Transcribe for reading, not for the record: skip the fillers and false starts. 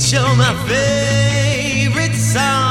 show my favorite song.